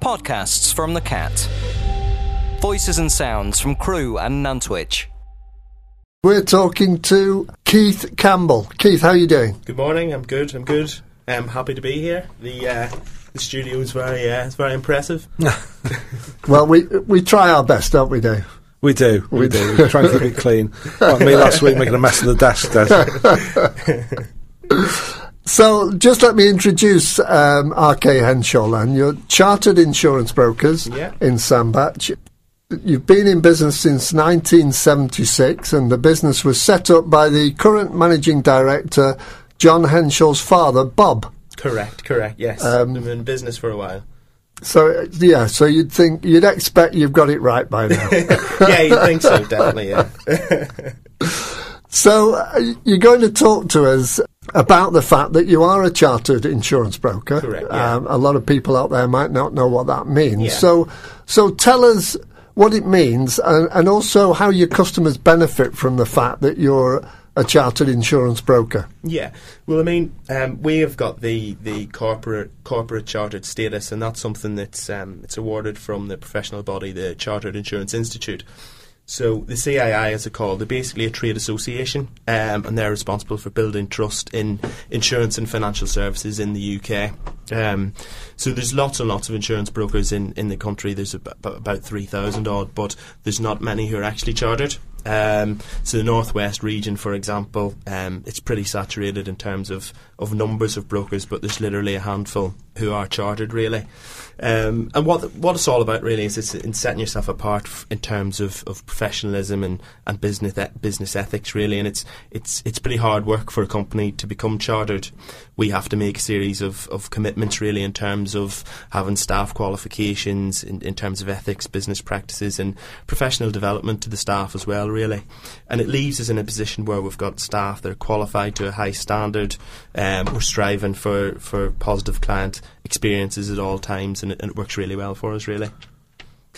Podcasts from the Cat. Voices and sounds from Crewe and Nantwich. We're talking to Keith Campbell. Keith, how are you doing? Good morning. I'm good. I'm happy to be here. The studio is very impressive. Well, we try our best, don't we, Dave? We do. We try and keep it clean. Like me last week making a mess of the desk. So, just let me introduce R.K. Henshaw. Land, you're chartered insurance brokers in Sandbach. You've been in business since 1976, and the business was set up by the current managing director, John Henshaw's father, Bob. Correct, yes. I've been in business for a while. So you'd expect you've got it right by now. Yeah, you'd think so, definitely, yeah. So, you're going to talk to us about the fact that you are a chartered insurance broker. Correct, yeah. A lot of people out there might not know what that means. Yeah. So tell us what it means, and also how your customers benefit from the fact that you're a chartered insurance broker. Yeah, well, I mean, we have got the corporate chartered status, and that's something that's it's awarded from the professional body, the Chartered Insurance Institute. So the CII, as they're called, they're basically a trade association, and they're responsible for building trust in insurance and financial services in the UK. So there's lots and lots of insurance brokers in the country. There's about 3,000 odd, but there's not many who are actually chartered. So the Northwest region, for example, it's pretty saturated in terms of numbers of brokers, but there's literally a handful who are chartered, really. And what it's all about, really, is it's in setting yourself apart in terms of professionalism and business ethics, really. And it's pretty hard work for a company to become chartered. We have to make a series of commitments, really, in terms of having staff qualifications, in terms of ethics, business practices, and professional development to the staff as well, really. And it leaves us in a position where we've got staff that are qualified to a high standard. We're striving for positive client experiences at all times, and it works really well for us, really.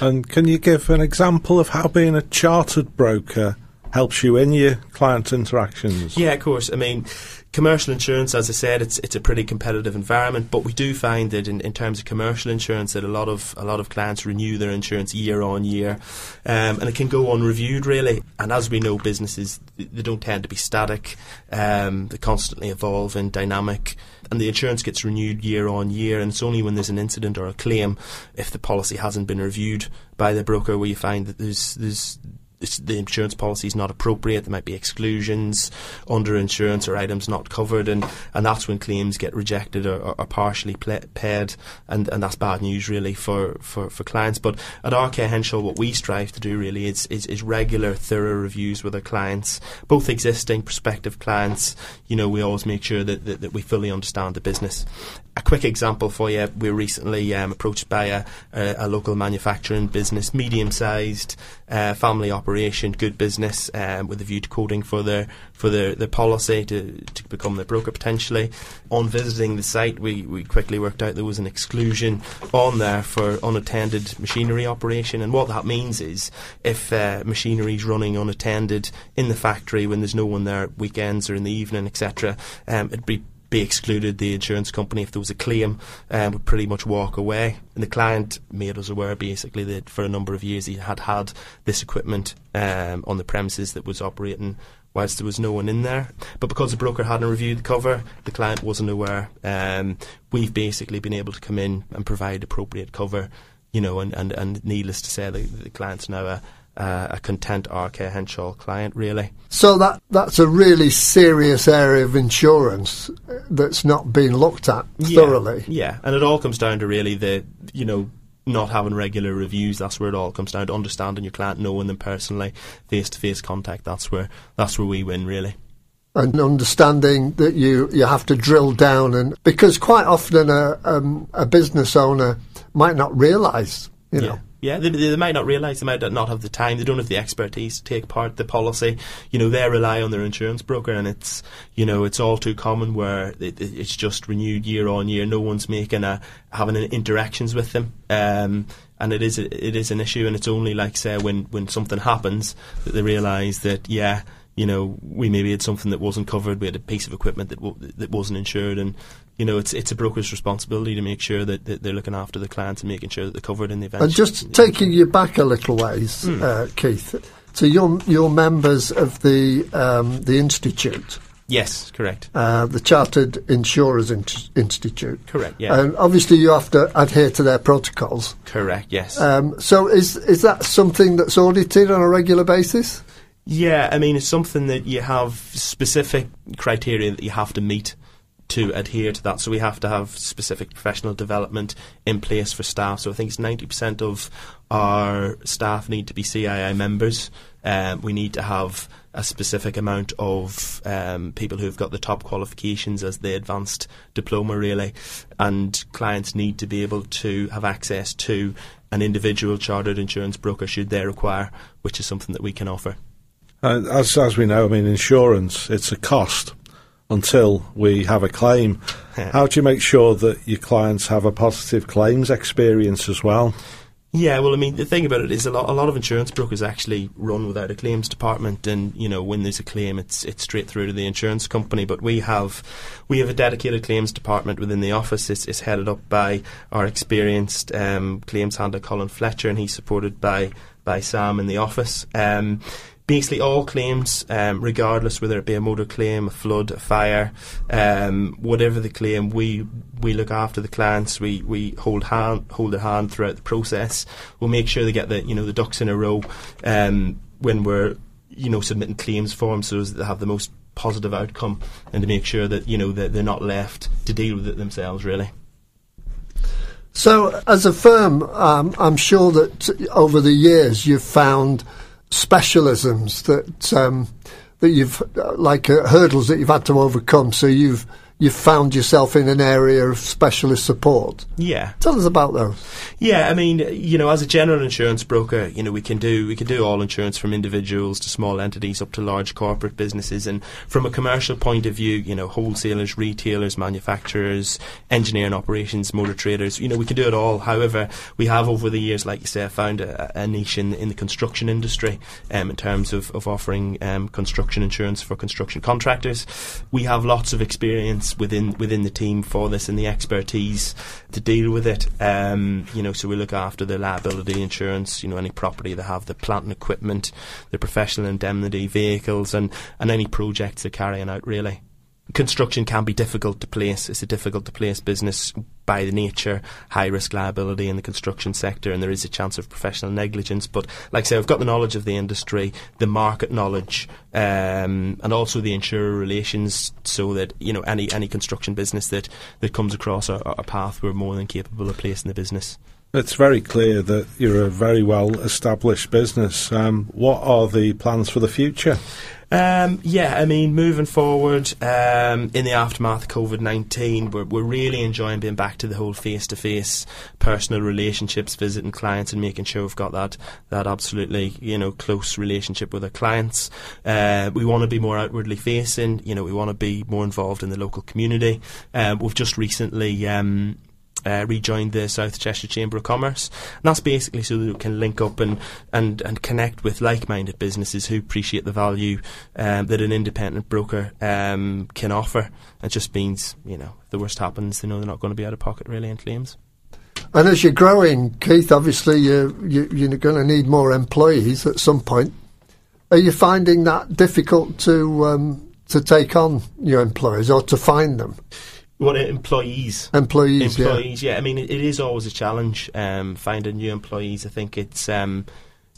And can you give an example of how being a chartered broker helps you in your client interactions? Yeah, of course. I mean, commercial insurance, as I said, it's a pretty competitive environment, but we do find that in terms of commercial insurance that a lot of clients renew their insurance year on year, and it can go unreviewed, really. And as we know, businesses, they don't tend to be static. They're constantly evolving, dynamic, and the insurance gets renewed year on year, and it's only when there's an incident or a claim, if the policy hasn't been reviewed by the broker, where you find that the insurance policy is not appropriate. There might be exclusions, underinsurance, or items not covered, and that's when claims get rejected or partially paid, and that's bad news, really, for clients. But at R.K. Henshaw, what we strive to do, really, is regular, thorough reviews with our clients, both existing, prospective clients. You know, we always make sure that we fully understand the business. A quick example for you, we were recently approached by a local manufacturing business, medium-sized, family operation, good business, with a view to quoting for their policy to become their broker potentially. On visiting the site, we quickly worked out there was an exclusion on there for unattended machinery operation, and what that means is if machinery is running unattended in the factory when there's no one there at weekends or in the evening, etc., it'd be excluded. The insurance company, if there was a claim, would pretty much walk away. And the client made us aware, basically, that for a number of years he had this equipment on the premises that was operating whilst there was no one in there. But because the broker hadn't reviewed the cover, the client wasn't aware. We've basically been able to come in and provide appropriate cover, you know, and needless to say, the client's now a content R.K. Henshaw client, really. So that's a really serious area of insurance that's not been looked at thoroughly. Yeah, and it all comes down to, really, the, you know, not having regular reviews. That's where it all comes down to understanding your client, knowing them personally, face-to-face contact. That's where we win, really. And understanding that you have to drill down, and because quite often a business owner might not realise, you know. Yeah, they might not realise, they might not have the time, they don't have the expertise to take part in the policy. You know, they rely on their insurance broker, and it's, you know, it's all too common where it's just renewed year on year. No one's having interactions with them. And it is an issue, and it's only, like, say, when something happens that they realise that, yeah, you know, we maybe had something that wasn't covered, we had a piece of equipment that wasn't insured, and you know, it's a broker's responsibility to make sure that, they're looking after the clients and making sure that they're covered in the event. And just taking you back a little ways, Keith, so you're members of the Institute. Yes, correct. The Chartered Insurance Institute. Correct, yeah. And obviously you have to adhere to their protocols. Correct, yes. So is that something that's audited on a regular basis? Yeah, I mean, it's something that you have specific criteria that you have to meet to adhere to that. So we have to have specific professional development in place for staff. So I think it's 90% of our staff need to be CII members. We need to have a specific amount of people who've got the top qualifications as the advanced diploma, really, and clients need to be able to have access to an individual chartered insurance broker should they require, which is something that we can offer. As we know, I mean, insurance, it's a cost until we have a claim. Yeah. How do you make sure that your clients have a positive claims experience as well? Yeah, well, I mean, the thing about it is a lot of insurance brokers actually run without a claims department, and you know, when there's a claim, it's straight through to the insurance company. But we have a dedicated claims department within the office. It's headed up by our experienced claims handler Colin Fletcher, and he's supported by Sam in the office. Basically, all claims, regardless whether it be a motor claim, a flood, a fire, whatever the claim, we look after the clients. We hold their hand throughout the process. We'll make sure they get the ducks in a row when we're submitting claims forms, so that they have the most positive outcome, and to make sure that that they're not left to deal with it themselves, really. So, as a firm, I'm sure that over the years you've found specialisms that you've hurdles that you've had to overcome, so you've found yourself in an area of specialist support. Yeah, tell us about those. Yeah, I mean, as a general insurance broker, we can do all insurance, from individuals to small entities up to large corporate businesses. And from a commercial point of view, wholesalers, retailers, manufacturers, engineering operations, motor traders, we can do it all. However, we have over the years, like you say, found a niche in the construction industry in terms of offering construction insurance for construction contractors. We have lots of experience within the team for this, and the expertise to deal with it. So we look after the liability insurance, any property they have, the plant and equipment, the professional indemnity, vehicles, and any projects they're carrying out, really. Construction can be difficult to place. It's a difficult to place business by the nature, high risk liability in the construction sector, and there is a chance of professional negligence. But like I say, I've got the knowledge of the industry, the market knowledge, and also the insurer relations, so that any construction business that comes across our path, we're more than capable of placing the business. It's very clear that you're a very well established business. What are the plans for the future? I mean, moving forward, in the aftermath of COVID-19, we're really enjoying being back to the whole face-to-face personal relationships, visiting clients and making sure we've got that absolutely, close relationship with our clients. We want to be more outwardly facing, we want to be more involved in the local community. We've just recently rejoined the South Cheshire Chamber of Commerce, and that's basically so that we can link up and connect with like-minded businesses who appreciate the value that an independent broker can offer. It just means, if the worst happens, they know they're not going to be out of pocket, really, in claims. And as you're growing, Keith, obviously you're going to need more employees at some point. Are you finding that difficult to take on your employees, or to find them? What, employees? Employees, yeah. I mean, it is always a challenge finding new employees. I think it's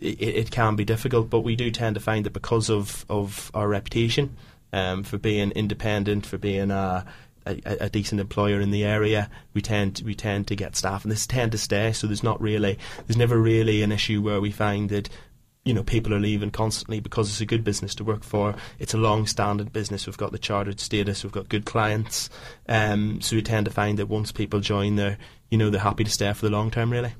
it can be difficult, but we do tend to find that because of our reputation for being independent, for being a decent employer in the area, we tend to get staff, and they tend to stay. So there's never really an issue where we find that people are leaving constantly, because it's a good business to work for. It's a long-standing business. We've got the chartered status. We've got good clients. So we tend to find that once people join, they're happy to stay for the long term, really.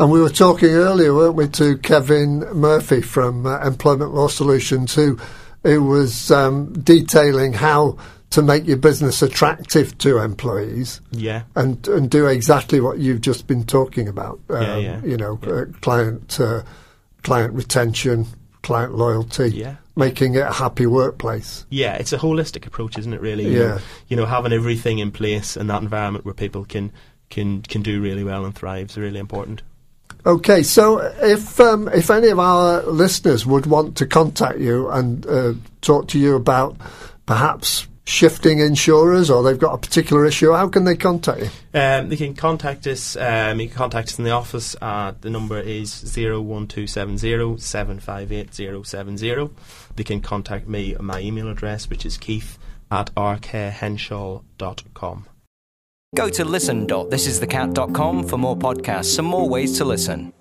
And we were talking earlier, weren't we, to Kevin Murphy from Employment Law Solutions, who was detailing how to make your business attractive to employees, and do exactly what you've just been talking about. Client retention, client loyalty, making it a happy workplace. Yeah, it's a holistic approach, isn't it, really? Yeah. You know, having everything in place and that environment where people can do really well and thrive is really important. Okay, so if any of our listeners would want to contact you and talk to you about perhaps shifting insurers, or they've got a particular issue, how can they contact you? They can contact us. You can contact us in the office. The number is 01270 758070. They can contact me at my email address, which is keith@rkhenshaw.com. Go to listen.thisisthecat.com for more podcasts and more ways to listen.